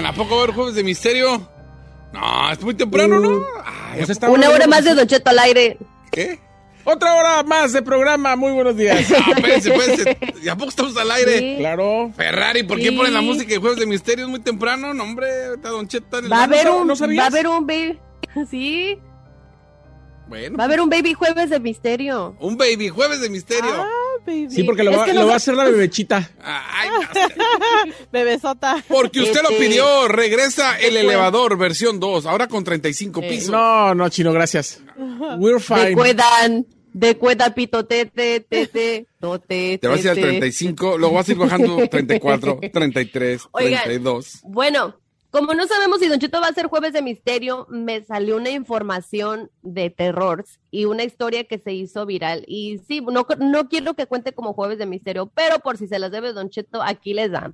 ¿A poco va a haber Jueves de Misterio? No, es muy temprano, ¿no? Ay, pues una hora más de Don Cheto al aire. ¿Qué? Otra hora más de programa. Muy buenos días. Ah, espérense. ¿A poco estamos al aire? Sí. Claro. Ferrari, ¿por qué ponen la música de Jueves de Misterio? Es muy temprano. No, hombre, está Don Cheto. Va a haber un... ¿No sabías? Va a haber un baby... ¿Sí? Bueno. Va a haber un baby Jueves de Misterio. Un baby Jueves de Misterio. Ah. Baby. Sí, porque lo va a hacer la bebechita. Ay, bebesota. Porque usted lo pidió. Regresa el elevador, versión 2, ahora con 35 pisos. No, Chino, gracias. We're fine. De cuedan, pito, te vas a ir al 35, luego vas a ir bajando 34, 33, 32. Bueno, como no sabemos si Don Cheto va a ser Jueves de Misterio, me salió una información de terror y una historia que se hizo viral. Y sí, no quiero que cuente como Jueves de Misterio, pero por si se las debe Don Cheto, aquí les da.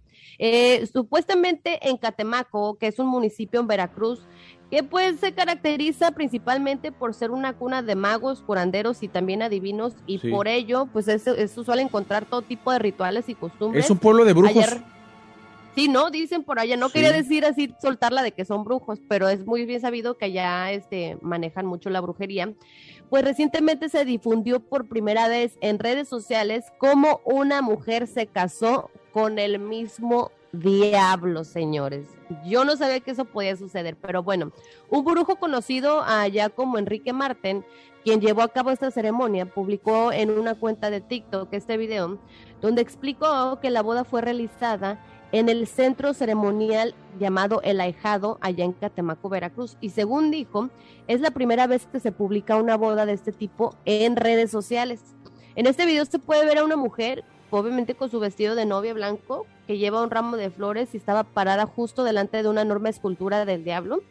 Supuestamente en Catemaco, que es un municipio en Veracruz, que pues se caracteriza principalmente por ser una cuna de magos, curanderos y también adivinos. Y sí, por ello, pues es usual encontrar todo tipo de rituales y costumbres. Es un pueblo de brujos. Sí, ¿no? Dicen por allá, no quería decir así, soltarla de que son brujos, pero es muy bien sabido que allá manejan mucho la brujería. Pues recientemente se difundió por primera vez en redes sociales cómo una mujer se casó con el mismo diablo, señores. Yo no sabía que eso podía suceder, pero bueno, un brujo conocido allá como Enrique Marten, quien llevó a cabo esta ceremonia, publicó en una cuenta de TikTok este video, donde explicó que la boda fue realizada en el centro ceremonial llamado El Aejado, allá en Catemaco, Veracruz. Y según dijo, es la primera vez que se publica una boda de este tipo en redes sociales. En este video se puede ver a una mujer, obviamente con su vestido de novia blanco, que lleva un ramo de flores y estaba parada justo delante de una enorme escultura del diablo.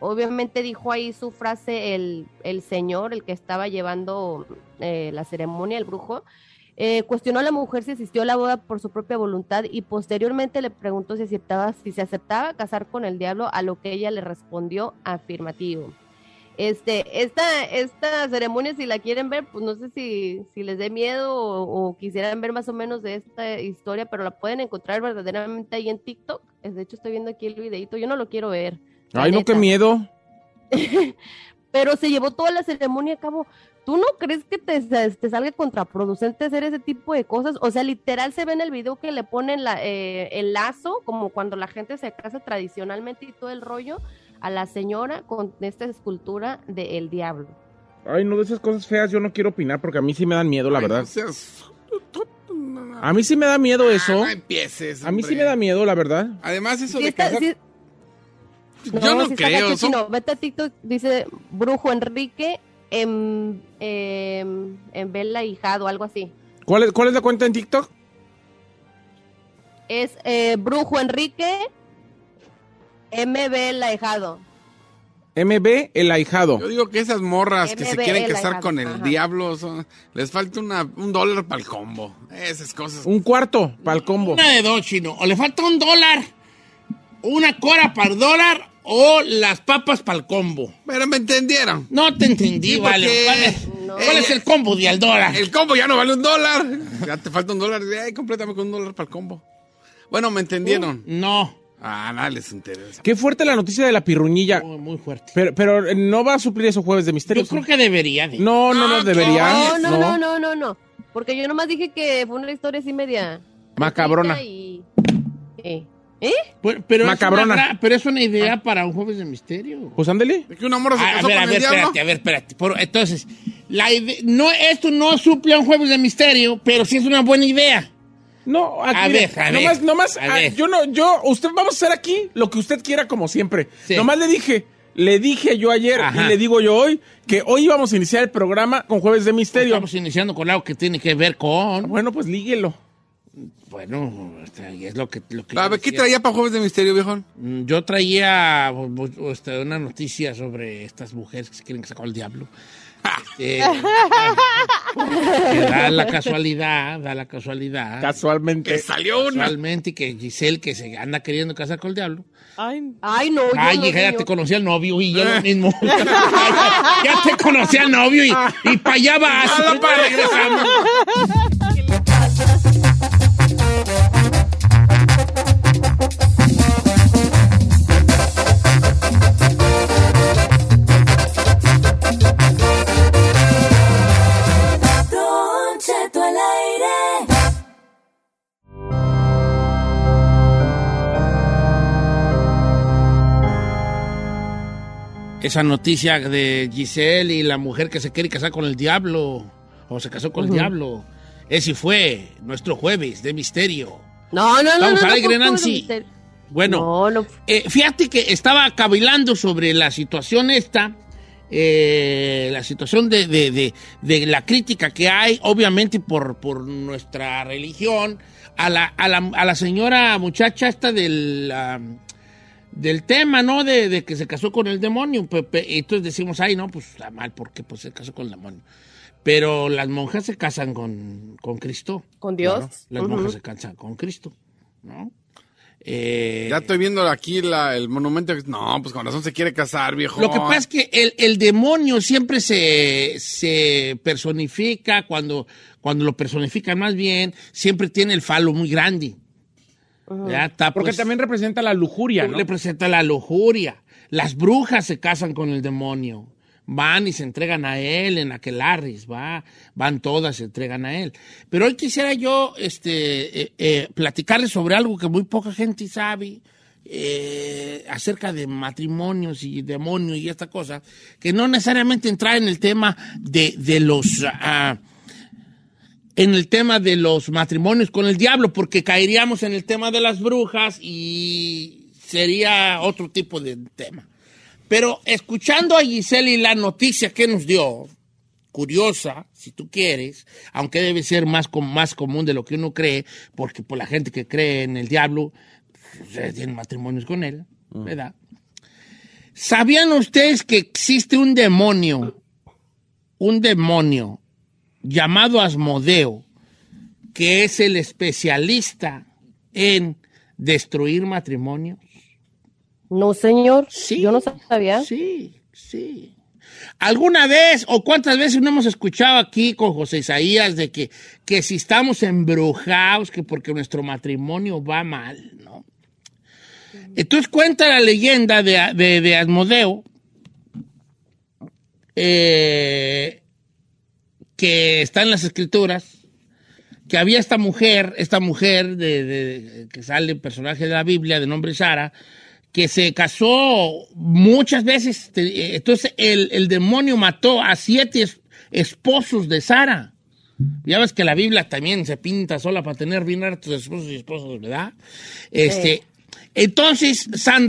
Obviamente dijo ahí su frase el señor, el que estaba llevando la ceremonia, el brujo. Cuestionó a la mujer si asistió a la boda por su propia voluntad y posteriormente le preguntó si se aceptaba casar con el diablo, a lo que ella le respondió afirmativo. Esta ceremonia, si la quieren ver, pues no sé si les dé miedo o quisieran ver más o menos de esta historia, pero la pueden encontrar verdaderamente ahí en TikTok. De hecho, estoy viendo aquí el videito, yo no lo quiero ver. Ay, no, qué miedo. Pero se llevó toda la ceremonia a cabo. ¿Tú no crees que te salga contraproducente hacer ese tipo de cosas? O sea, literal se ve en el video que le ponen el lazo, como cuando la gente se casa tradicionalmente y todo el rollo, a la señora con esta escultura de el diablo. Ay, no, de esas cosas feas yo no quiero opinar porque a mí sí me dan miedo, la verdad. A mí sí me da miedo eso. No empieces, a mí sí me da miedo, la verdad. Además, eso de casar... Yo no creo. Vete a TikTok, dice brujo Enrique en Bella Hijado, algo así. ¿Cuál es la cuenta en TikTok? Es brujo Enrique MB El Aejado. MB El Aejado. Yo digo que esas morras que se quieren casar con el diablo, les falta un $1 para el combo. Esas cosas. Un cuarto para el combo. Una de dos, Chino. O le falta $1. Una cora para el $1 o las papas para el combo. Pero me entendieron. No te entendí, vale. ¿Cuál es el combo de al $1? El combo ya no vale $1. Ya te falta $1. Complétame con $1 para el combo. Bueno, me entendieron. No. Ah, nada les interesa. Qué fuerte la noticia de la pirruñilla. Muy, muy fuerte. Pero no va a suplir esos jueves de misterio. Yo creo que debería de. No, debería. No. Porque yo nomás dije que fue una historia así media... macabrona. Y... Pero macabrona. Pero es una idea para un jueves de misterio. Pues ándele. Es que una morra se casó con el diablo. A ver, espérate. Entonces, la idea, esto no suple a un jueves de misterio, pero sí es una buena idea. No, aquí, a ver, nomás, usted, vamos a hacer aquí lo que usted quiera como siempre. Sí. Nomás le dije yo ayer, ajá, y le digo yo hoy, que hoy íbamos a iniciar el programa con Jueves de Misterio. Estamos iniciando con algo que tiene que ver con... Bueno, pues líguelo. Bueno, es lo que a ver, ¿qué traía para Jueves de Misterio, viejón? Yo traía una noticia sobre estas mujeres que se quieren sacar al diablo. Da la casualidad. Casualmente. Que salió una. Casualmente, que Giselle, que se anda queriendo casar con el diablo. Ay no. Ya te conocí al novio y yo lo mismo. Ya te conocí al novio y para allá vas. ¿Qué le pasa? Esa noticia de Giselle y la mujer que se quiere casar con el diablo, o se casó con el diablo. Ese fue nuestro Jueves de Misterio. No. Alegre, Nancy. Bueno, no. Fíjate que estaba cavilando sobre la situación esta, la situación de la crítica que hay, obviamente, por nuestra religión, a la señora muchacha esta del tema, ¿no? De que se casó con el demonio. Entonces decimos, ay, no, pues está mal, porque pues se casó con el demonio. Pero las monjas se casan con Cristo. ¿Con Dios? ¿No? Las monjas se casan con Cristo, ¿no? Ya estoy viendo aquí el monumento. No, pues con razón se quiere casar, viejo. Lo que pasa es que el demonio siempre se personifica, cuando lo personifican más bien, siempre tiene el falo muy grande. Está, porque pues, también representa la lujuria, ¿no? Representa la lujuria. Las brujas se casan con el demonio. Van y se entregan a él en aquelarres, van todas, se entregan a él. Pero hoy quisiera yo platicarles sobre algo que muy poca gente sabe acerca de matrimonios y demonios y esta cosa, que no necesariamente entra en el tema de los matrimonios con el diablo, porque caeríamos en el tema de las brujas y sería otro tipo de tema. Pero escuchando a Giselle y la noticia que nos dio, curiosa, si tú quieres, aunque debe ser más común de lo que uno cree, porque por la gente que cree en el diablo, tienen matrimonios con él, ¿verdad? ¿Sabían ustedes que existe un demonio llamado Asmodeo, que es el especialista en destruir matrimonios? No, señor. Sí, yo no sabía. Sí. ¿Alguna vez o cuántas veces no hemos escuchado aquí con José Isaías de que si estamos embrujados, que porque nuestro matrimonio va mal, ¿no? Entonces cuenta la leyenda de Asmodeo, que está en las escrituras, que había esta mujer que sale el personaje de la Biblia de nombre Sara, que se casó muchas veces. Entonces el demonio mató a 7 esposos de Sara. Ya ves que la Biblia también se pinta sola para tener bien hartos esposos y esposas, ¿verdad? Entonces, el San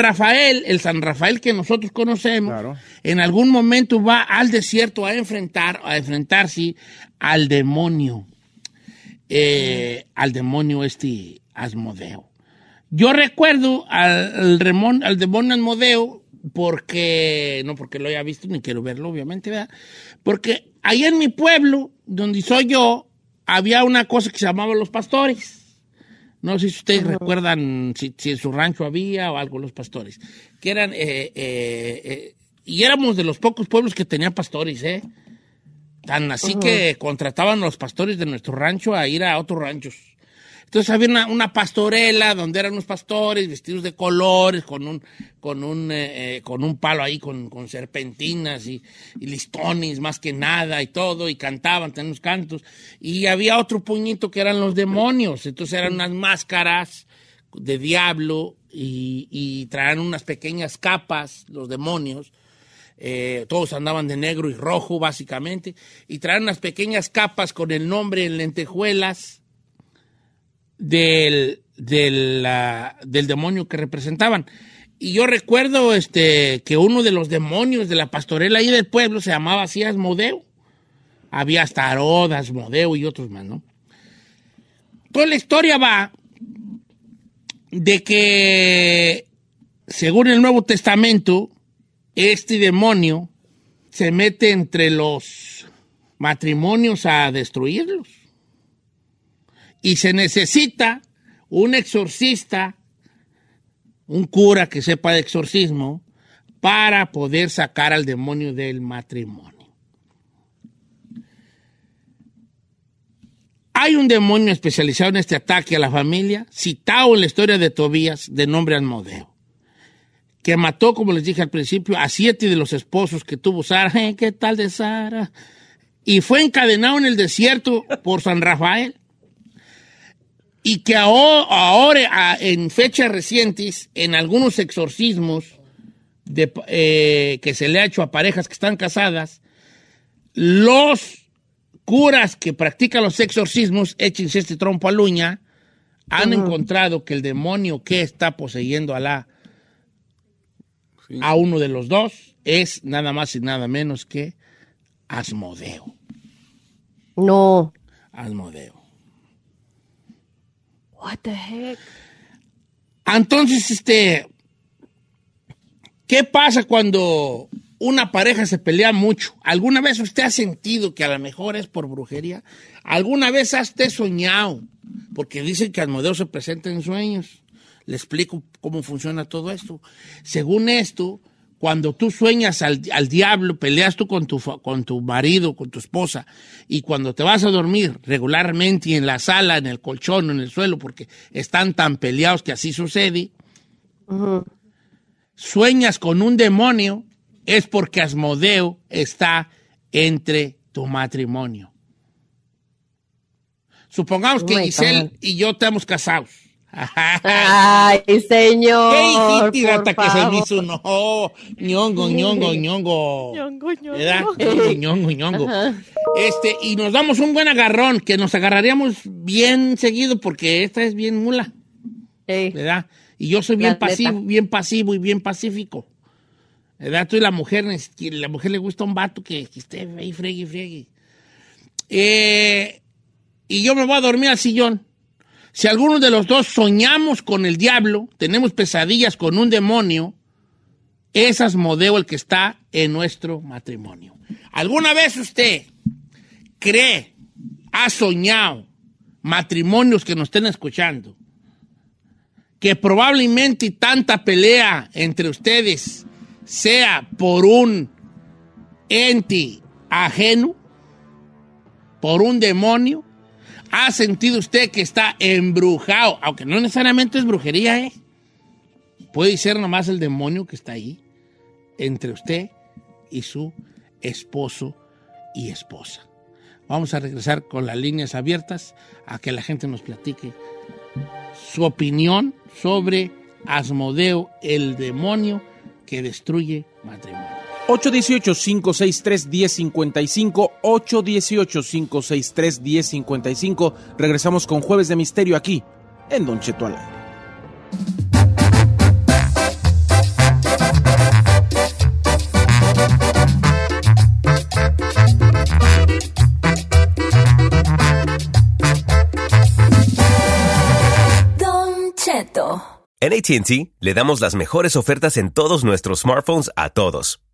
Rafael que nosotros conocemos, claro, en algún momento va al desierto a enfrentarse al demonio, este Asmodeo. Yo recuerdo al demonio Asmodeo porque, no porque lo haya visto, ni quiero verlo, obviamente, ¿verdad? Porque ahí en mi pueblo, donde soy yo, había una cosa que se llamaba los pastores. No sé si ustedes recuerdan si en su rancho había o algo los pastores, que eran, y éramos de los pocos pueblos que tenían pastores, Tan así que contrataban a los pastores de nuestro rancho a ir a otros ranchos. Entonces había una pastorela donde eran unos pastores vestidos de colores, con un palo ahí, con serpentinas y listones más que nada y todo, y cantaban, tenían unos cantos. Y había otro puñito que eran los demonios, entonces eran unas máscaras de diablo y traían unas pequeñas capas, los demonios. Todos andaban de negro y rojo, básicamente, y traían unas pequeñas capas con el nombre en lentejuelas del demonio que representaban. Y yo recuerdo que uno de los demonios de la pastorela ahí del pueblo se llamaba así Asmodeo. Había hasta Tarot, Asmodeo y otros más, ¿no? Toda la historia va de que, según el Nuevo Testamento, este demonio se mete entre los matrimonios a destruirlos. Y se necesita un exorcista, un cura que sepa de exorcismo, para poder sacar al demonio del matrimonio. Hay un demonio especializado en este ataque a la familia, citado en la historia de Tobías, de nombre Asmodeo, que mató, como les dije al principio, a 7 de los esposos que tuvo Sara. ¿Qué tal de Sara? Y fue encadenado en el desierto por San Rafael. Y que ahora, en fechas recientes, en algunos exorcismos que se le ha hecho a parejas que están casadas, los curas que practican los exorcismos, échense este trompo a la uña, han encontrado que el demonio que está poseyendo a uno de los dos es nada más y nada menos que Asmodeo. No. Asmodeo. What the heck? Entonces, ¿qué pasa cuando una pareja se pelea mucho? ¿Alguna vez usted ha sentido que a lo mejor es por brujería? ¿Alguna vez has usted soñado? Porque dicen que Asmodeo se presenta en sueños. Le explico cómo funciona todo esto. Según esto, cuando tú sueñas al diablo, peleas tú con tu marido, con tu esposa, y cuando te vas a dormir regularmente y en la sala, en el colchón, en el suelo, porque están tan peleados que así sucede, sueñas con un demonio, es porque Asmodeo está entre tu matrimonio. Supongamos que Giselle y yo estamos casados. ¡Ay, señor! ¡Qué hijita hasta favor. Que se me hizo! ¡No! ¡Ñongo, ñongo, ñongo! ¡Ñongo, ñongo! ¿Verdad? ¡Ñongo, ñongo! Y nos damos un buen agarrón, que nos agarraríamos bien seguido, porque esta es bien mula. Ey. ¿Verdad? Y yo soy bien pasivo y bien pacífico. ¿Verdad? Tú y la mujer le gusta un vato que esté ahí fregui. Y yo me voy a dormir al sillón. Si alguno de los dos soñamos con el diablo, tenemos pesadillas con un demonio, es Asmodeo el que está en nuestro matrimonio. ¿Alguna vez usted ha soñado, matrimonios que nos estén escuchando, que probablemente tanta pelea entre ustedes sea por un ente ajeno, por un demonio? ¿Ha sentido usted que está embrujado? Aunque no necesariamente es brujería, ¿eh? Puede ser nomás el demonio que está ahí entre usted y su esposo y esposa. Vamos a regresar con las líneas abiertas a que la gente nos platique su opinión sobre Asmodeo, el demonio que destruye matrimonio. 818-563-1055, 818-563-1055. Regresamos con Jueves de Misterio aquí, en Don Cheto al Aire. Don Cheto. En AT&T le damos las mejores ofertas en todos nuestros smartphones a todos.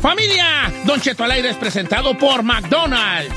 ¡Familia! Don Cheto al aire es presentado por McDonald's.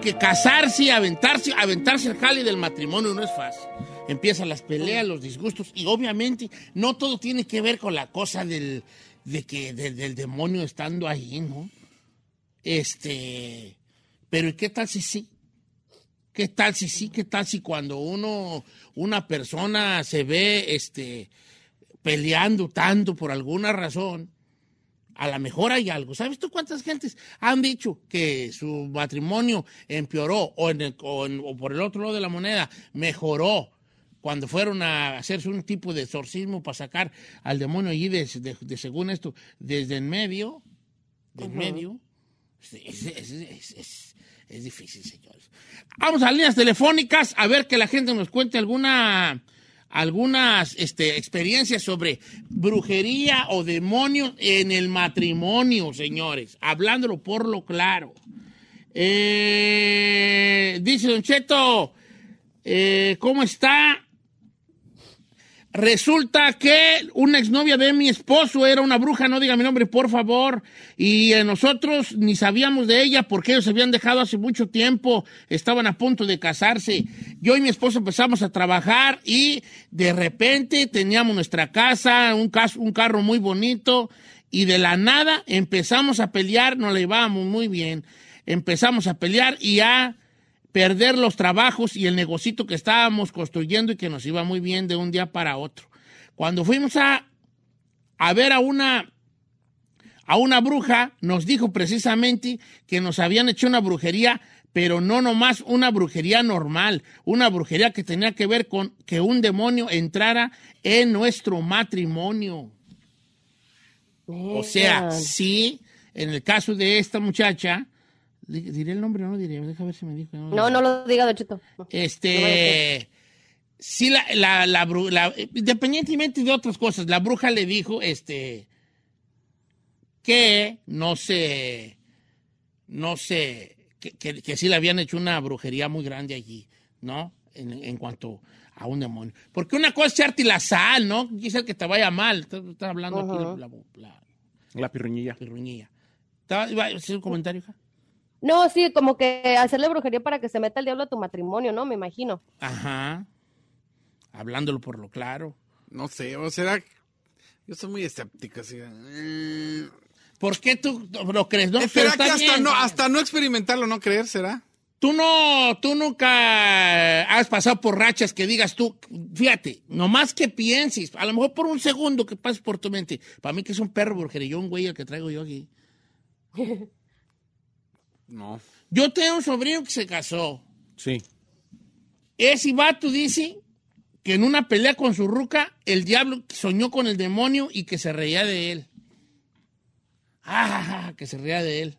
Que casarse, aventarse el jale del matrimonio no es fácil. Empiezan las peleas, los disgustos y obviamente no todo tiene que ver con la cosa del demonio estando ahí, ¿no? Pero ¿qué tal si sí? ¿Qué tal si sí? ¿Qué tal si cuando una persona se ve peleando tanto por alguna razón? A lo mejor hay algo. ¿Sabes tú cuántas gentes han dicho que su matrimonio empeoró o por el otro lado de la moneda mejoró cuando fueron a hacerse un tipo de exorcismo para sacar al demonio allí de según esto, desde en medio? Del medio. Es difícil, señores. Vamos a líneas telefónicas a ver que la gente nos cuente algunas experiencias sobre brujería o demonios en el matrimonio, señores. Hablándolo por lo claro. Dice Don Cheto, ¿cómo está? Resulta que una exnovia de mi esposo era una bruja, no diga mi nombre, por favor. Y nosotros ni sabíamos de ella porque ellos se habían dejado hace mucho tiempo. Estaban a punto de casarse. Yo y mi esposo empezamos a trabajar y de repente teníamos nuestra casa, un carro muy bonito. Y de la nada empezamos a pelear, nos la llevábamos muy bien. Empezamos a pelear y a perder los trabajos y el negocito que estábamos construyendo y que nos iba muy bien de un día para otro. Cuando fuimos a ver a una bruja, nos dijo precisamente que nos habían hecho una brujería, pero no nomás una brujería normal, una brujería que tenía que ver con que un demonio entrara en nuestro matrimonio. Oh, o sea, sí, en el caso de esta muchacha, ¿diré el nombre o no diré? Deja ver si me dijo. No lo diga, Don Cheto. Sí, la bruja, independientemente de otras cosas, la bruja le dijo, que que sí le habían hecho una brujería muy grande allí, ¿no? En cuanto a un demonio. Porque una cosa es echarte la sal, ¿no? Quizás que te vaya mal. Estás hablando aquí de la pirruñilla. ¿Iba a hacer un comentario, hija? No, sí, como que hacerle brujería para que se meta el diablo a tu matrimonio, ¿no? Me imagino. Ajá. Hablándolo por lo claro. No sé, o sea, yo soy muy escéptica. ¿Sí? ¿Por qué tú lo crees? No, ¿será que hasta no experimentarlo, no creer, será? Tú nunca has pasado por rachas que digas tú, fíjate, nomás que pienses, a lo mejor por un segundo que pases por tu mente. Para mí que es un perro brujerillón, güey, el que traigo yo aquí. No. Yo tengo un sobrino que se casó. Sí. Ese vato dice que en una pelea con su ruca, el diablo soñó con el demonio y que se reía de él. Ah, que se reía de él.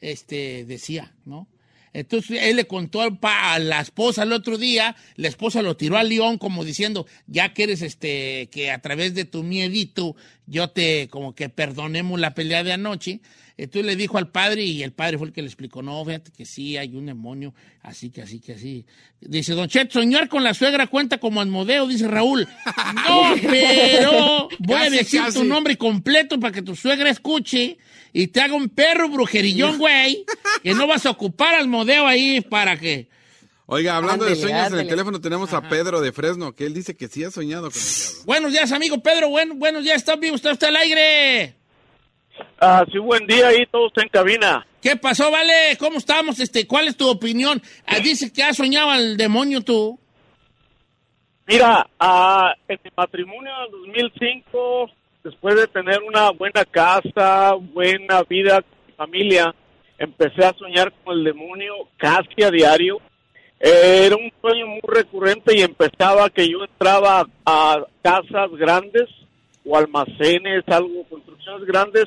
Decía, ¿no? Entonces él le contó a la esposa el otro día, la esposa lo tiró al león como diciendo, ya que eres que a través de tu miedito yo te como que perdonemos la pelea de anoche. Entonces le dijo al padre y el padre fue el que le explicó, no, fíjate que sí, hay un demonio, así. Dice, Don Cheto, soñar con la suegra cuenta como Asmodeo, dice Raúl. No, pero voy a decir casi tu nombre completo para que tu suegra escuche y te haga un perro brujerillón, güey, que no vas a ocupar Asmodeo ahí para que... Oiga, hablando de sueños, en el teléfono tenemos a Pedro de Fresno, que él dice que sí ha soñado con el diablo. Buenos días, amigo Pedro, buenos días, está vivo, está al aire. Sí, buen día ahí, todos en cabina. ¿Qué pasó, Vale? ¿Cómo estamos? ¿Cuál es tu opinión? Dice que has soñado al demonio tú. Mira, en mi matrimonio en 2005, después de tener una buena casa, buena vida con mi familia, empecé a soñar con el demonio casi a diario. Era un sueño muy recurrente y empezaba que yo entraba a casas grandes o almacenes, algo, construcciones grandes,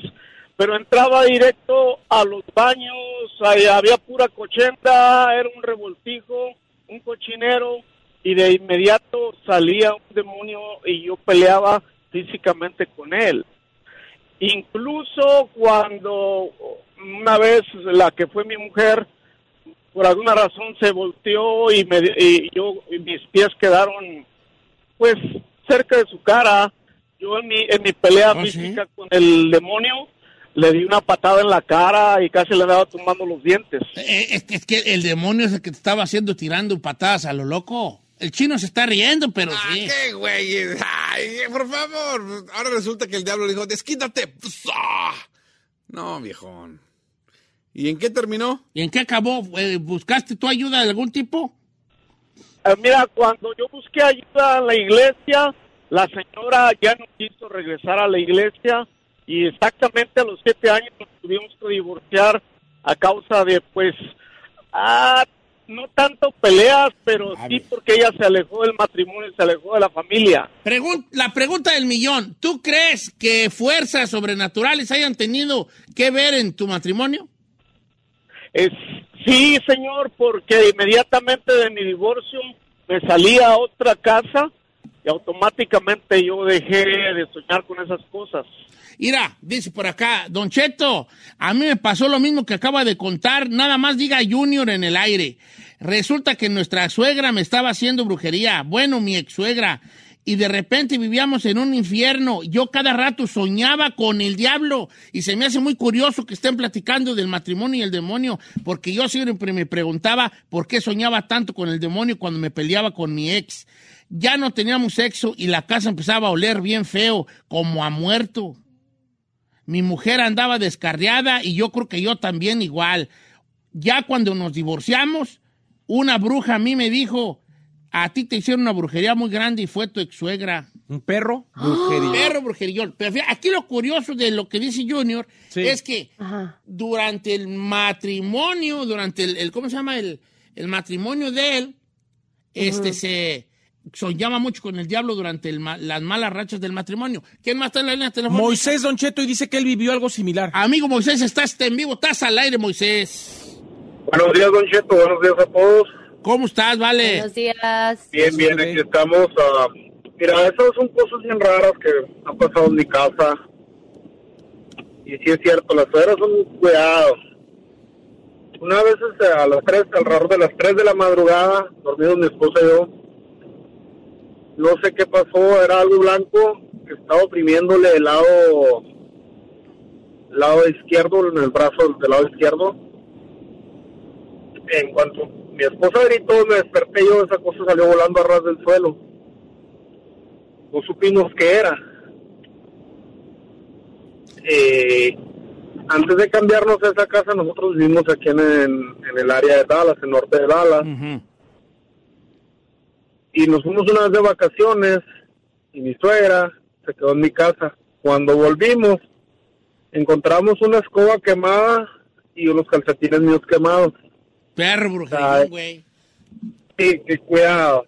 pero entraba directo a los baños, había pura cochenda, era un revoltijo, un cochinero, y de inmediato salía un demonio y yo peleaba físicamente con él. Incluso cuando una vez la que fue mi mujer, por alguna razón se volteó y mis pies quedaron pues cerca de su cara. Yo en mi pelea física ¿sí? con el demonio, le di una patada en la cara y casi le andaba tumbando los dientes. Es que el demonio es el que te estaba haciendo tirando patadas a lo loco. El chino se está riendo, pero sí. ¡Qué güey! ¡Ay, por favor! Ahora resulta que el diablo le dijo, ¡desquítate! No, viejón. ¿Y en qué terminó? ¿Y en qué acabó? ¿Buscaste tu ayuda de algún tipo? Mira, cuando yo busqué ayuda en la iglesia, la señora ya no quiso regresar a la iglesia. Y exactamente a los 7 años nos tuvimos que divorciar a causa de, pues, no tanto peleas, pero sí porque ella se alejó del matrimonio, se alejó de la familia. La pregunta del millón, ¿tú crees que fuerzas sobrenaturales hayan tenido que ver en tu matrimonio? Sí, señor, porque inmediatamente de mi divorcio me salí a otra casa y automáticamente yo dejé de soñar con esas cosas. Mira, dice por acá, Don Cheto, a mí me pasó lo mismo que acaba de contar, nada más diga Junior en el aire. Resulta que nuestra suegra me estaba haciendo brujería, bueno, mi ex suegra, y de repente vivíamos en un infierno. Yo cada rato soñaba con el diablo y se me hace muy curioso que estén platicando del matrimonio y el demonio, porque yo siempre me preguntaba por qué soñaba tanto con el demonio cuando me peleaba con mi ex. Ya no teníamos sexo y la casa empezaba a oler bien feo, como a muerto. Mi mujer andaba descarriada y yo creo que yo también igual. Ya cuando nos divorciamos, una bruja a mí me dijo, a ti te hicieron una brujería muy grande y fue tu ex-suegra. ¿Un perro? Brujería. Perro brujería. Pero aquí lo curioso de lo que dice Junior es que durante el matrimonio, durante el ¿cómo se llama? El matrimonio de él, se soñaba mucho con el diablo durante las malas rachas del matrimonio. ¿Quién más está en la línea telefónica? Moisés, Don Cheto, y dice que él vivió algo similar. Amigo Moisés, estás en vivo, estás al aire, Moisés. Buenos días, Don Cheto, buenos días a todos. ¿Cómo estás, Vale? Buenos días. Bien, bien, aquí estamos. Mira, esas son cosas bien raras que han pasado en mi casa. Y sí es cierto, las suegras son muy cuidados. Una vez a las 3, alrededor de las 3 de la madrugada, dormido mi esposa y yo. No sé qué pasó, era algo blanco que estaba oprimiéndole el lado izquierdo, en el brazo del lado izquierdo. En cuanto mi esposa gritó, me desperté yo, esa cosa salió volando a ras del suelo. No supimos qué era. Antes de cambiarnos a esa casa, nosotros vivimos aquí en el área de Dallas, en norte de Dallas. Uh-huh. Y nos fuimos una vez de vacaciones y mi suegra se quedó en mi casa. Cuando volvimos, encontramos una escoba quemada y unos calcetines míos quemados. Perro brujería, güey. Sí, qué cuidado.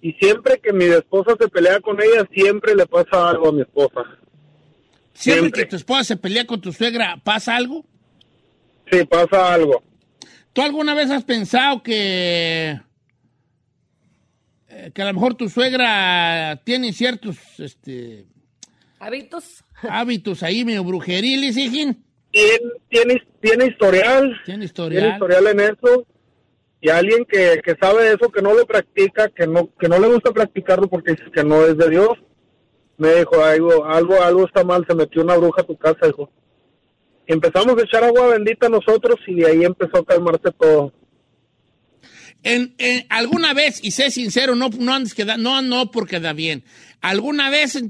Y siempre que mi esposa se pelea con ella, siempre le pasa algo a mi esposa. ¿Siempre que tu esposa se pelea con tu suegra, pasa algo? Sí, pasa algo. ¿Tú alguna vez has pensado que a lo mejor tu suegra tiene ciertos hábitos ahí medio brujeriles, hijín? Tiene historial en eso, y alguien que sabe eso, que no lo practica, que no le gusta practicarlo porque dice que no es de Dios, me dijo algo está mal, se metió una bruja a tu casa, hijo. Empezamos a echar agua bendita nosotros y de ahí empezó a calmarse todo. ¿Alguna vez, y sé sincero, no porque da bien, alguna vez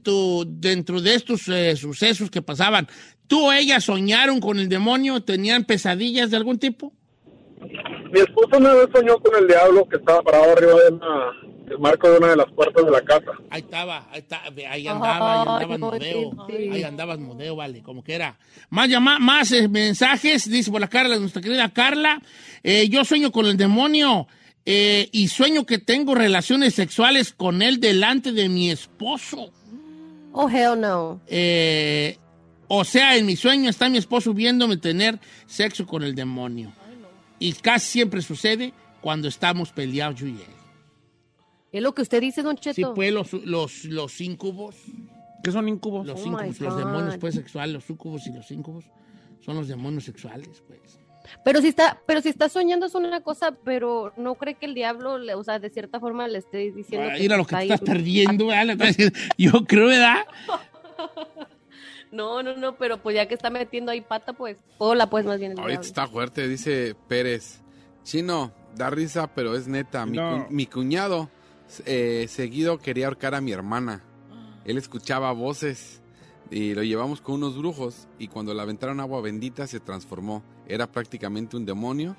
dentro de estos sucesos que pasaban, ¿Tú o ella soñaron con el demonio? ¿Tenían pesadillas de algún tipo? Mi esposa una vez soñó con el diablo que estaba parado arriba del marco de una de las puertas de la casa. Ahí estaba, ahí andaba Asmodeo, vale, como que era. Más mensajes, dice por la Carla, nuestra querida Carla. Yo sueño con el demonio y sueño que tengo relaciones sexuales con él delante de mi esposo. Oh, hell no. O sea, en mi sueño está mi esposo viéndome tener sexo con el demonio. Y casi siempre sucede cuando estamos peleados yo y él. Es lo que usted dice, Don Cheto. Sí, pues los incubos. ¿Qué son incubos? Los incubos, los demonios pues sexuales, los sucubos y los incubos son los demonios sexuales, pues. Pero si está soñando es una cosa, pero no cree que el diablo, o sea, de cierta forma le esté diciendo. Mira lo que estás perdiendo, yo creo, ¿verdad? No, pero pues ya que está metiendo ahí pata, pues, hola, pues, más bien. Ahorita está fuerte, dice Pérez. Chino, da risa, pero es neta. Mi cuñado seguido quería ahorcar a mi hermana. Él escuchaba voces y lo llevamos con unos brujos y cuando le aventaron agua bendita se transformó. Era prácticamente un demonio.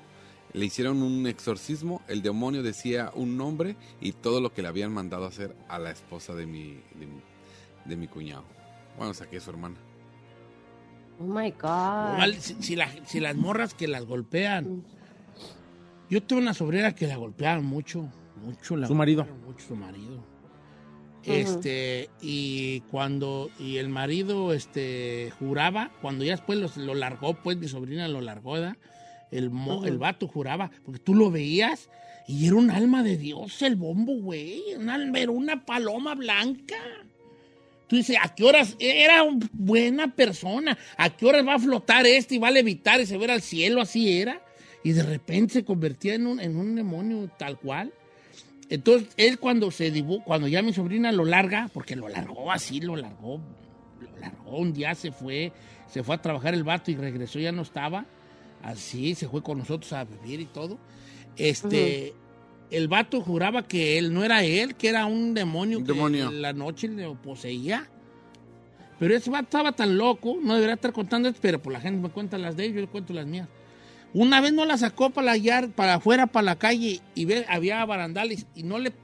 Le hicieron un exorcismo, el demonio decía un nombre y todo lo que le habían mandado hacer a la esposa de mi cuñado. Bueno, saqué a su hermana. Oh my God. Si las morras que las golpean. Yo tengo una sobrina que la golpeaban mucho. La ¿su marido? Mucho su marido. Uh-huh. Y el marido juraba, cuando ya después lo largó, pues mi sobrina lo largó, ¿verdad? El vato juraba, porque tú lo veías y era un alma de Dios, el bombo, güey. Era una paloma blanca. Tú dices, ¿a qué horas? Era una buena persona. ¿A qué horas va a flotar y va a levitar y se va a ir al cielo? Así era. Y de repente se convertía en un demonio tal cual. Entonces, él cuando ya mi sobrina lo larga, porque lo largó así. Un día se fue a trabajar el vato y regresó, ya no estaba. Así, se fue con nosotros a vivir y todo. El vato juraba que él no era él, que era un demonio. Que en la noche le poseía. Pero ese vato estaba tan loco, no debería estar contando esto, pero por la gente me cuenta las de ellos, yo cuento las mías. Una vez no la sacó para afuera, para la calle, y había barandales, y no le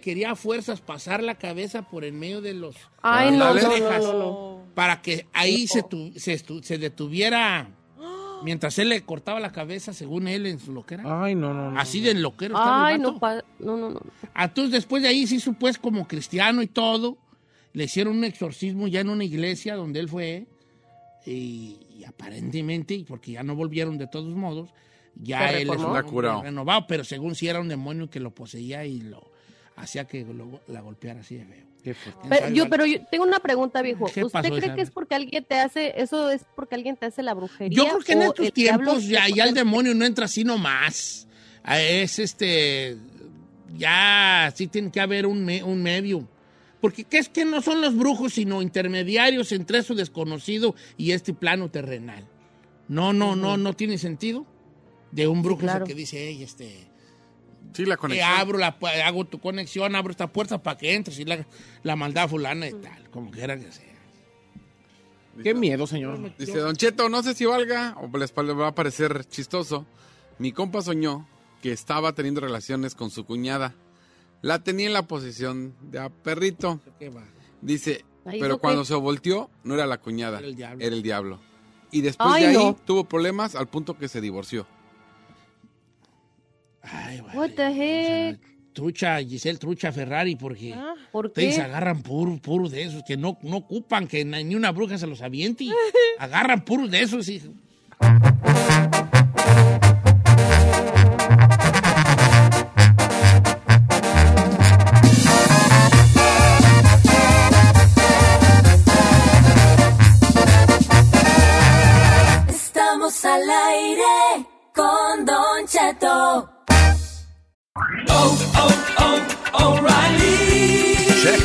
quería a fuerzas pasar la cabeza por en medio de los barandales. No. Para que ahí se detuviera. Mientras él le cortaba la cabeza, según él, en su loquera. Ay, no. Así de loquero estaba el vato. Ay, no. Entonces, después de ahí se hizo, pues, como cristiano y todo. Le hicieron un exorcismo ya en una iglesia donde él fue. Y aparentemente, porque ya no volvieron de todos modos, ya él es renovado. Pero según si era un demonio que lo poseía y lo hacía que la golpeara así de feo. Pero yo tengo una pregunta, viejo. ¿Usted cree que es porque alguien te hace eso? ¿Es porque alguien te hace la brujería? Yo creo que en estos tiempos ya el demonio no entra así nomás. Es ya sí tiene que haber un medio. Porque ¿qué es que no son los brujos sino intermediarios entre eso desconocido y este plano terrenal? No tiene sentido de un brujo, claro. Que dice, sí, la conexión. Hago tu conexión, abro esta puerta para que entres y la maldad fulana y tal, como quiera que sea. Qué miedo, señor. Dice, Don Cheto, no sé si valga o les va a parecer chistoso. Mi compa soñó que estaba teniendo relaciones con su cuñada. La tenía en la posición de a perrito. Dice, pero cuando se volteó, no era la cuñada, era el diablo. Y después tuvo problemas al punto que se divorció. Ay, vale. What the heck? O sea, Giselle, trucha Ferrari, porque ¿por qué? Ustedes agarran puro de esos que no ocupan que ni una bruja se los aviente. Agarran puros de esos, hijo. Estamos al aire con Don Cheto. O'Reilly. Check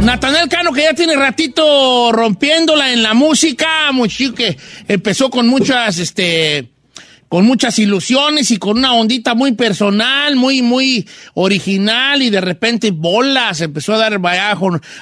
Natanael Cano, que ya tiene ratito rompiéndola en la música, que empezó con muchas ilusiones y con una ondita muy personal, muy original, y de repente bolas, empezó a dar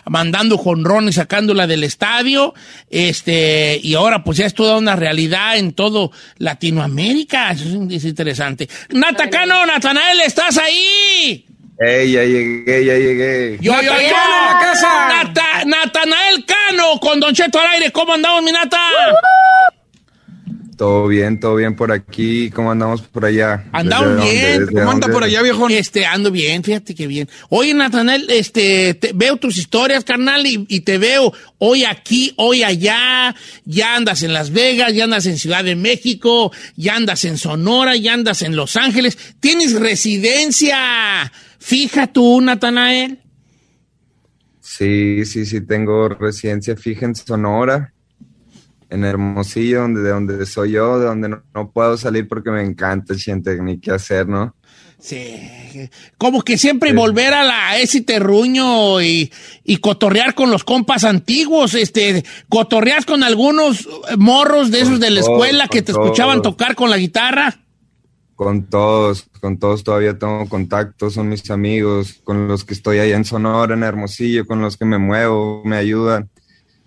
mandando jonrones, sacándola del estadio, y ahora pues ya es toda una realidad en todo Latinoamérica. Eso es interesante. Natacano, Natanael, ¿estás ahí? ¡Ey, ya llegué! ¡Natanael en la casa! ¡Natanael Cano con Don Cheto al aire! ¿Cómo andamos, mi Nata? Todo bien por aquí. ¿Cómo andamos por allá? Andamos bien. ¿Cómo anda por allá, viejo? Ando bien, fíjate que bien. Oye, Natanael, veo tus historias, carnal, y te veo hoy aquí, hoy allá. Ya andas en Las Vegas, ya andas en Ciudad de México, ya andas en Sonora, ya andas en Los Ángeles. Tienes residencia. ¿Fija tú, Natanael? Sí, tengo residencia fija en Sonora, en Hermosillo, de donde soy yo, de donde no puedo salir porque me encanta, gente, ni qué hacer, ¿no? Sí, como que siempre sí. Volver a ese terruño y cotorrear con los compas antiguos, cotorreas con algunos morros de esos de la escuela que te escuchaban tocar con la guitarra. Con todos todavía tengo contacto, son mis amigos, con los que estoy allá en Sonora, en Hermosillo, con los que me muevo, me ayudan.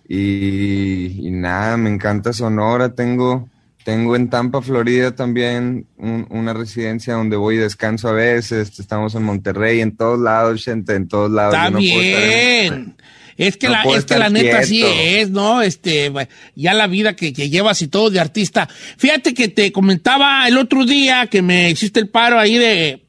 Y nada, me encanta Sonora, tengo en Tampa, Florida también una residencia donde voy y descanso a veces, estamos en Monterrey, en todos lados, gente, en todos lados. ¡Está bien! Es que la neta sí es, ¿no? Ya la vida que llevas y todo de artista. Fíjate que te comentaba el otro día que me hiciste el paro ahí de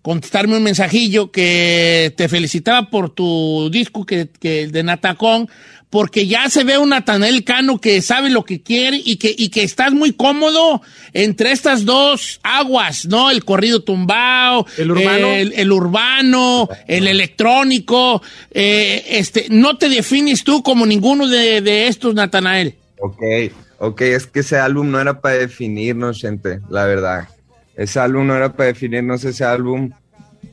contestarme un mensajillo, que te felicitaba por tu disco que de Natacón, porque ya se ve un Natanael Cano que sabe lo que quiere y que estás muy cómodo entre estas dos aguas, ¿no? El corrido tumbao, el urbano, el electrónico. No te defines tú como ninguno de estos, Natanael. Ok, es que ese álbum no era para definirnos, gente, la verdad. Ese álbum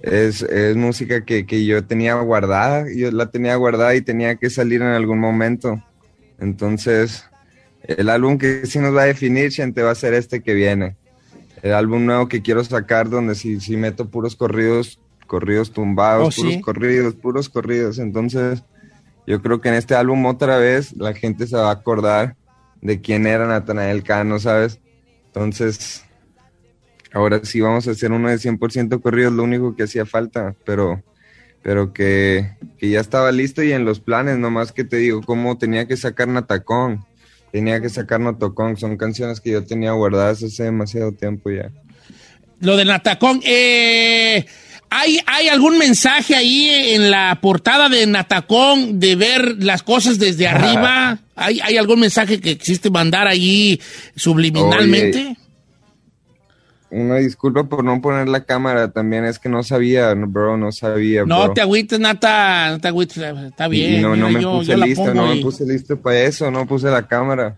es música que yo tenía guardada, y tenía que salir en algún momento. Entonces, el álbum que sí nos va a definir, gente, va a ser este que viene. El álbum nuevo que quiero sacar, donde sí meto puros corridos tumbados, puros corridos. Entonces, yo creo que en este álbum otra vez la gente se va a acordar de quién era Natanael Cano, ¿sabes? Entonces, ahora sí vamos a hacer uno de 100% corrido, es lo único que hacía falta, pero que ya estaba listo y en los planes, nomás que te digo, cómo tenía que sacar Natacón, son canciones que yo tenía guardadas hace demasiado tiempo ya. Lo de Natacón, ¿hay algún mensaje ahí en la portada de Natacón de ver las cosas desde arriba? ¿Hay algún mensaje que quisiste mandar ahí subliminalmente? Oye, una disculpa por no poner la cámara también, es que no sabía, bro. No te agüites, Nata, está bien. No me puse listo para eso, no puse la cámara.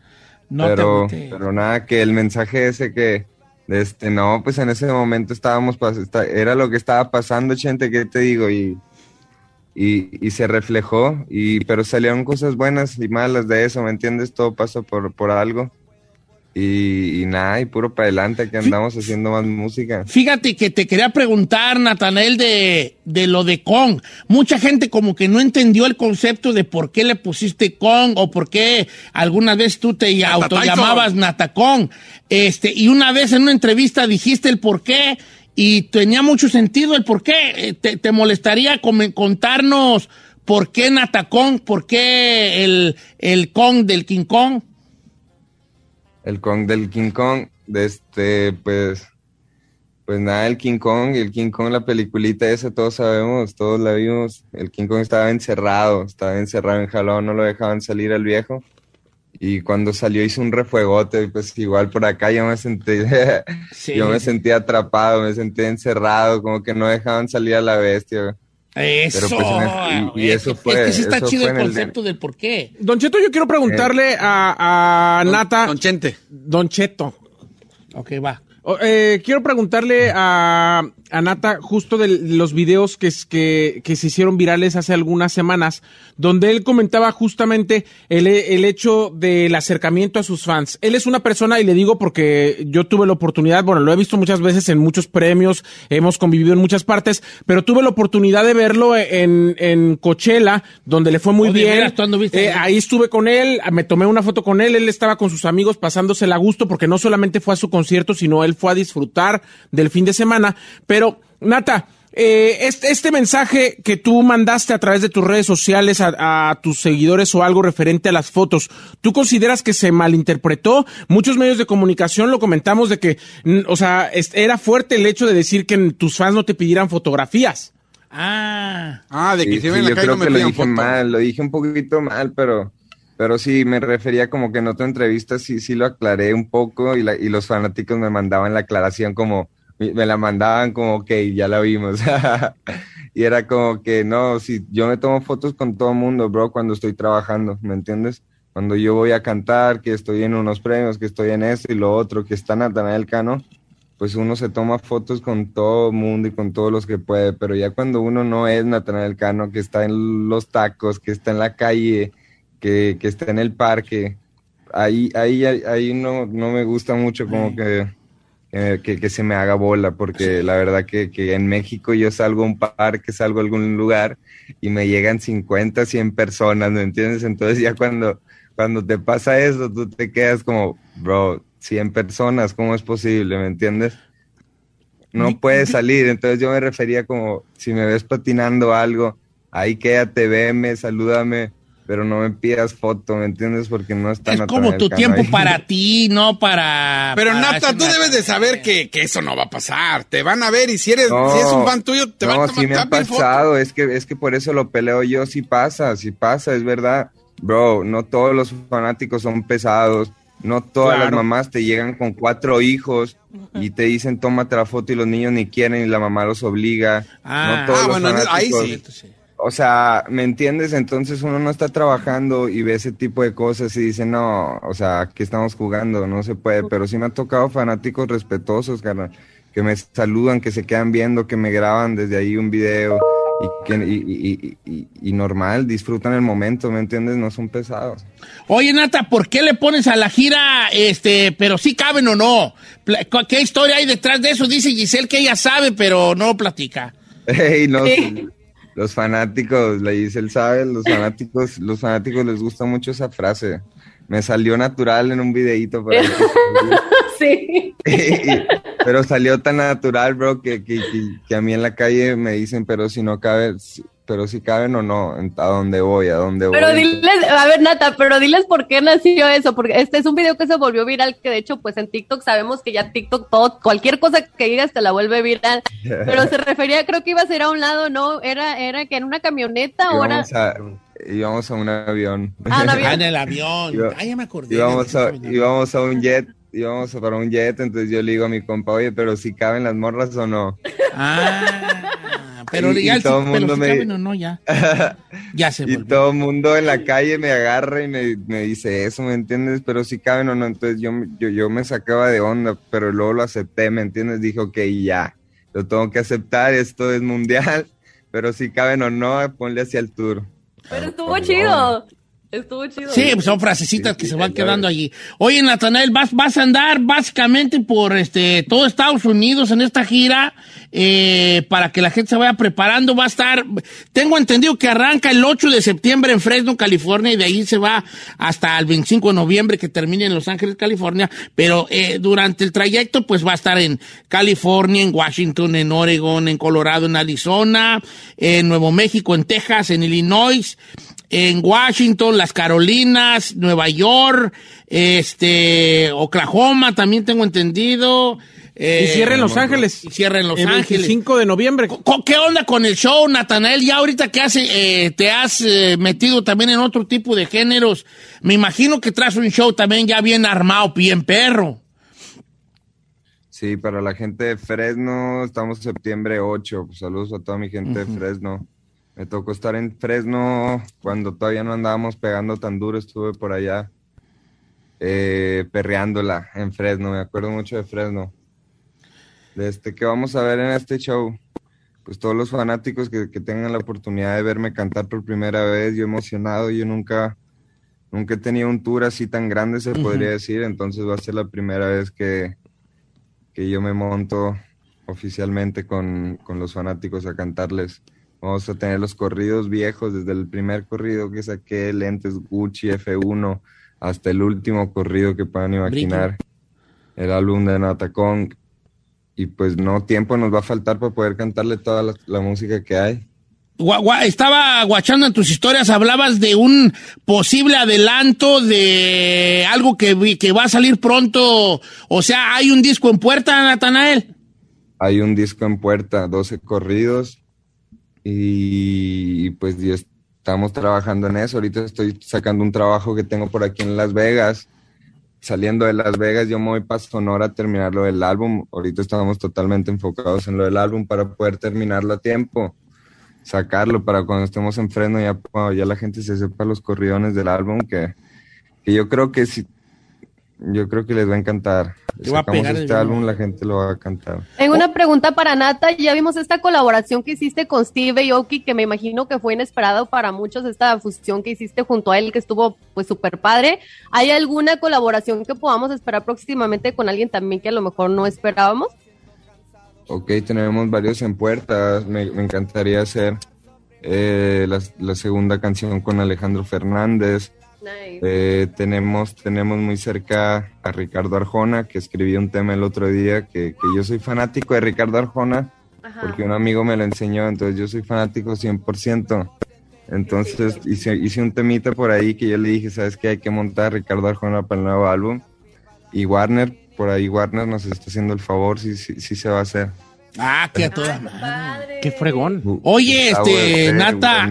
Pero nada, que el mensaje ese que, pues en ese momento era lo que estaba pasando, gente, ¿qué te digo? Y se reflejó, pero salieron cosas buenas y malas de eso, ¿me entiendes? Todo pasa por algo. Y nada, y puro para adelante que andamos haciendo más música. Fíjate que te quería preguntar, Natanael, de lo de Kong. Mucha gente como que no entendió el concepto de por qué le pusiste Kong o por qué alguna vez tú te autollamabas Natacón. Y una vez en una entrevista dijiste el por qué y tenía mucho sentido el por qué. ¿Te molestaría contarnos por qué Natacón? ¿Por qué el Kong del King Kong? El Kong del King Kong, pues nada, el King Kong, la peliculita esa, todos sabemos, todos la vimos. El King Kong estaba encerrado en Jalón, no lo dejaban salir al viejo. Y cuando salió hizo un refuegote, y pues igual por acá yo me sentí atrapado, me sentí encerrado, como que no dejaban salir a la bestia. Eso. Pero pues, y eso fue. Es que sí está chido el concepto del por qué. Don Cheto, yo quiero preguntarle a Nata. Don Cheto. Ok, va. Quiero preguntarle a Nata justo de los videos que se hicieron virales hace algunas semanas, donde él comentaba justamente el hecho del acercamiento a sus fans. Él es una persona, y le digo porque yo tuve la oportunidad, bueno, lo he visto muchas veces en muchos premios, hemos convivido en muchas partes, pero tuve la oportunidad de verlo en Coachella, donde le fue muy bien. Ahí estuve con él, me tomé una foto con él, él estaba con sus amigos pasándosela a gusto, porque no solamente fue a su concierto, sino él fue a disfrutar del fin de semana. Pero, Nata, este mensaje que tú mandaste a través de tus redes sociales a tus seguidores o algo referente a las fotos, ¿tú consideras que se malinterpretó? Muchos medios de comunicación lo comentamos de que, o sea, era fuerte el hecho de decir que tus fans no te pidieran fotografías. De que sí, se ven en la calle no me pidieron fotos. Lo dije un poquito mal, pero sí, me refería como que en otra entrevista sí lo aclaré un poco y los fanáticos me mandaban la aclaración como, me la mandaban como, ok, ya la vimos. Y era como que, no, si yo me tomo fotos con todo el mundo, bro, cuando estoy trabajando, ¿me entiendes? Cuando yo voy a cantar, que estoy en unos premios, que estoy en esto y lo otro, que está Natanael Cano, pues uno se toma fotos con todo el mundo y con todos los que puede, pero ya cuando uno no es Natanael Cano, que está en los tacos, que está en la calle, que está en el parque, ahí no me gusta mucho como que se me haga bola, porque la verdad que en México yo salgo a un parque, salgo a algún lugar y me llegan 50, 100 personas, ¿me entiendes? Entonces ya cuando te pasa eso, tú te quedas como, bro, 100 personas, ¿cómo es posible? ¿Me entiendes? No puedes salir, entonces yo me refería como, si me ves patinando algo, ahí quédate, veme, salúdame, pero no me pidas foto, ¿me entiendes? Porque no está Natanael Cano. Es como tu tiempo ahí para ti, no para... Pero para Nata, tú debes de saber que eso no va a pasar. Te van a ver y si es un fan tuyo, te van a tomar. No, sí me ha pasado. Foto. Es que por eso lo peleo yo. Sí pasa, es verdad. Bro, no todos los fanáticos son pesados. No todas las mamás te llegan con 4 hijos y te dicen, tómate la foto, y los niños ni quieren y la mamá los obliga. No todos los fanáticos... Ahí sí. O sea, ¿me entiendes? Entonces uno no está trabajando y ve ese tipo de cosas y dice, no, o sea, aquí estamos jugando, no se puede. Pero sí me ha tocado fanáticos respetuosos, carnal, que me saludan, que se quedan viendo, que me graban desde ahí un video y normal, disfrutan el momento, ¿me entiendes? No son pesados. Oye, Nata, ¿por qué le pones a la gira, pero sí caben o no? ¿Qué historia hay detrás de eso? Dice Giselle que ella sabe, pero no platica. Hey, no sé. Los fanáticos, la Giselle sabe, los fanáticos les gusta mucho esa frase. Me salió natural en un videíto. Sí. Pero salió tan natural, bro, que a mí en la calle me dicen, pero si no cabe, pero si caben o no, a dónde voy. Pero diles, a ver, Nata, pero diles por qué nació eso, porque este es un video que se volvió viral, que de hecho, pues en TikTok sabemos que ya TikTok todo, cualquier cosa que digas te la vuelve viral, pero se refería, creo que ibas a ir a un lado, ¿no? Era que en una camioneta o era... Íbamos a un avión. En el avión. Ya me acordé. Íbamos a un jet. Íbamos para un jet, entonces yo le digo a mi compa, oye, pero si caben las morras o no. Pero ya todo el mundo si caben o no, ya. Ya se volvió. Y todo el mundo en la calle me agarra y me dice eso, ¿me entiendes? Pero si caben o no, entonces yo me sacaba de onda, pero luego lo acepté, ¿me entiendes? Dije, ok, ya, lo tengo que aceptar, esto es mundial, pero si caben o no, ponle hacia el tour. Pero estuvo chido. Estuvo chido. Sí, pues son frasecitas que se van quedando allí. Oye, Natanael, vas a andar básicamente por todo Estados Unidos en esta gira, para que la gente se vaya preparando. Va a estar, tengo entendido que arranca el 8 de septiembre en Fresno, California, y de ahí se va hasta el 25 de noviembre que termina en Los Ángeles, California, pero durante el trayecto pues va a estar en California, en Washington, en Oregon, en Colorado, en Arizona, en Nuevo México, en Texas, en Illinois, en Washington, las Carolinas, Nueva York, Oklahoma, también tengo entendido. Y cierra en Los Ángeles. Y cierra en Los Ángeles. El 25 de noviembre. ¿Qué onda con el show, Natanael? Ya ahorita que te has metido también en otro tipo de géneros, me imagino que traes un show también ya bien armado, bien perro. Sí, para la gente de Fresno, estamos en septiembre 8. Pues saludos a toda mi gente de Fresno. Me tocó estar en Fresno cuando todavía no andábamos pegando tan duro. Estuve por allá perreándola en Fresno. Me acuerdo mucho de Fresno. ¿Qué vamos a ver en este show? Pues todos los fanáticos que tengan la oportunidad de verme cantar por primera vez. Yo emocionado. Yo nunca he tenido un tour así tan grande, se podría decir. Entonces va a ser la primera vez que yo me monto oficialmente con los fanáticos a cantarles. Vamos a tener los corridos viejos, desde el primer corrido que saqué, Lentes Gucci, F1, hasta el último corrido que puedan imaginar, el álbum de Natacón. Y pues no, tiempo nos va a faltar para poder cantarle toda la música que hay. Estaba guachando en tus historias, hablabas de un posible adelanto de algo que va a salir pronto. O sea, ¿hay un disco en puerta, Natanael? Hay un disco en puerta, 12 corridos. Y pues ya estamos trabajando en eso. Ahorita estoy sacando un trabajo que tengo por aquí en Las Vegas. Saliendo de Las Vegas, yo me voy para Sonora a terminar lo del álbum. Ahorita estamos totalmente enfocados en lo del álbum para poder terminarlo a tiempo. Sacarlo para cuando estemos en Fresno, ya la gente se sepa los corridones del álbum, que yo creo que sí. Yo creo que les va a encantar. Les va a pegar este álbum, la gente lo va a cantar. Tengo una pregunta para Nata. Ya vimos esta colaboración que hiciste con Steve Aoki, que me imagino que fue inesperado para muchos, esta fusión que hiciste junto a él, que estuvo pues súper padre. ¿Hay alguna colaboración que podamos esperar próximamente con alguien también que a lo mejor no esperábamos? Ok, tenemos varios en puerta. Me encantaría hacer la segunda canción con Alejandro Fernández. Nice. Tenemos muy cerca a Ricardo Arjona, que escribí un tema el otro día, que yo soy fanático de Ricardo Arjona. Ajá. Porque un amigo me lo enseñó, entonces yo soy fanático 100%. Entonces hice un temita por ahí que yo le dije, ¿sabes qué? Hay que montar a Ricardo Arjona para el nuevo álbum. Y Warner nos está haciendo el favor, sí se va a hacer. Ah, que a toda madre. Qué fregón. Oye, Nata,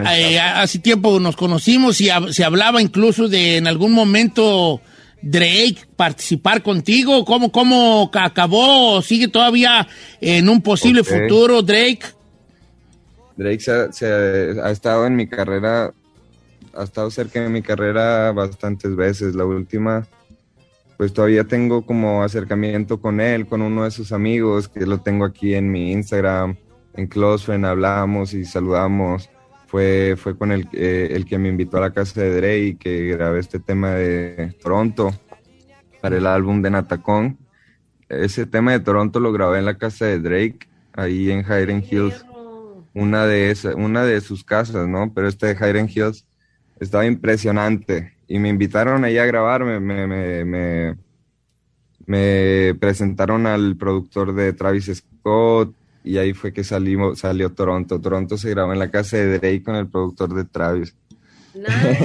hace tiempo nos conocimos y se hablaba incluso de en algún momento Drake participar contigo. ¿Cómo acabó? ¿Sigue todavía en un posible futuro Drake? Drake ha estado en mi carrera, ha estado cerca de mi carrera bastantes veces. La última, pues todavía tengo como acercamiento con él, con uno de sus amigos, que lo tengo aquí en mi Instagram, en Close Friend, hablamos y saludamos. Fue con el que me invitó a la casa de Drake, que grabé este tema de Toronto para el álbum de Natacón. Ese tema de Toronto lo grabé en la casa de Drake, ahí en Hidden Hills, una de sus casas, ¿no? Pero este de Hidden Hills estaba impresionante. Y me invitaron allá a grabar, me presentaron al productor de Travis Scott, y ahí fue que salió Toronto. Toronto se grabó en la casa de Drake con el productor de Travis.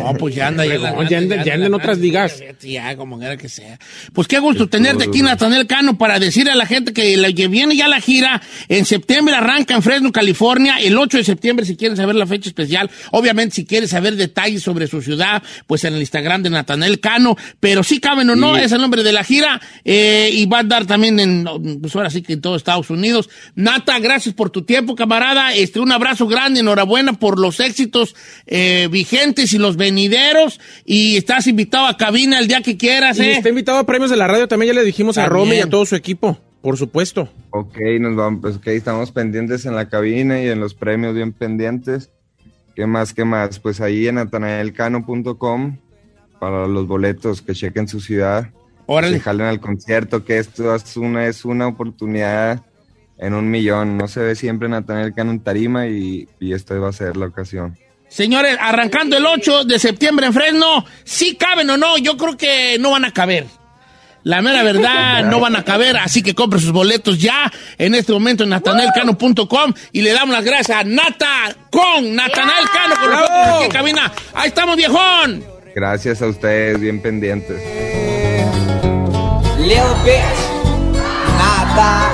No, pues ya anda en otras ligas. Ya, como era que sea. Pues qué gusto tenerte aquí, Natanael Cano, para decirle a la gente que viene ya la gira. En septiembre arranca en Fresno, California, el 8 de septiembre, si quieren saber la fecha especial. Obviamente, si quieren saber detalles sobre su ciudad, pues en el Instagram de Natanael Cano. Pero sí caben o no, es el nombre de la gira. Y va a andar también pues ahora sí que en todo Estados Unidos. Nata, gracias por tu tiempo, camarada. Un abrazo grande, enhorabuena por los éxitos vigentes y los venideros, y estás invitado a cabina el día que quieras, ¿eh? Y está invitado a premios de la radio también, ya le dijimos también. A Rome y a todo su equipo, por supuesto. Ok, nos vamos, pues, estamos pendientes en la cabina y en los premios, bien pendientes. ¿Qué más, qué más? Pues ahí en natanaelcano.com para los boletos, que chequen su ciudad. Órale. Que se jalen al concierto, que esto es una oportunidad en un millón. No se ve siempre Natanael Cano en tarima y esta va a ser la ocasión. Señores, arrancando el 8 de septiembre en Fresno, ¿sí caben o no? Yo creo que no van a caber. La mera verdad, no van a caber, así que compre sus boletos ya en este momento en natanaelcano.com y le damos las gracias a Natacón, Natanael Cano, por nosotros aquí en cabina. ¡Ahí estamos, viejón! Gracias a ustedes, bien pendientes. Leo Pech, Nata,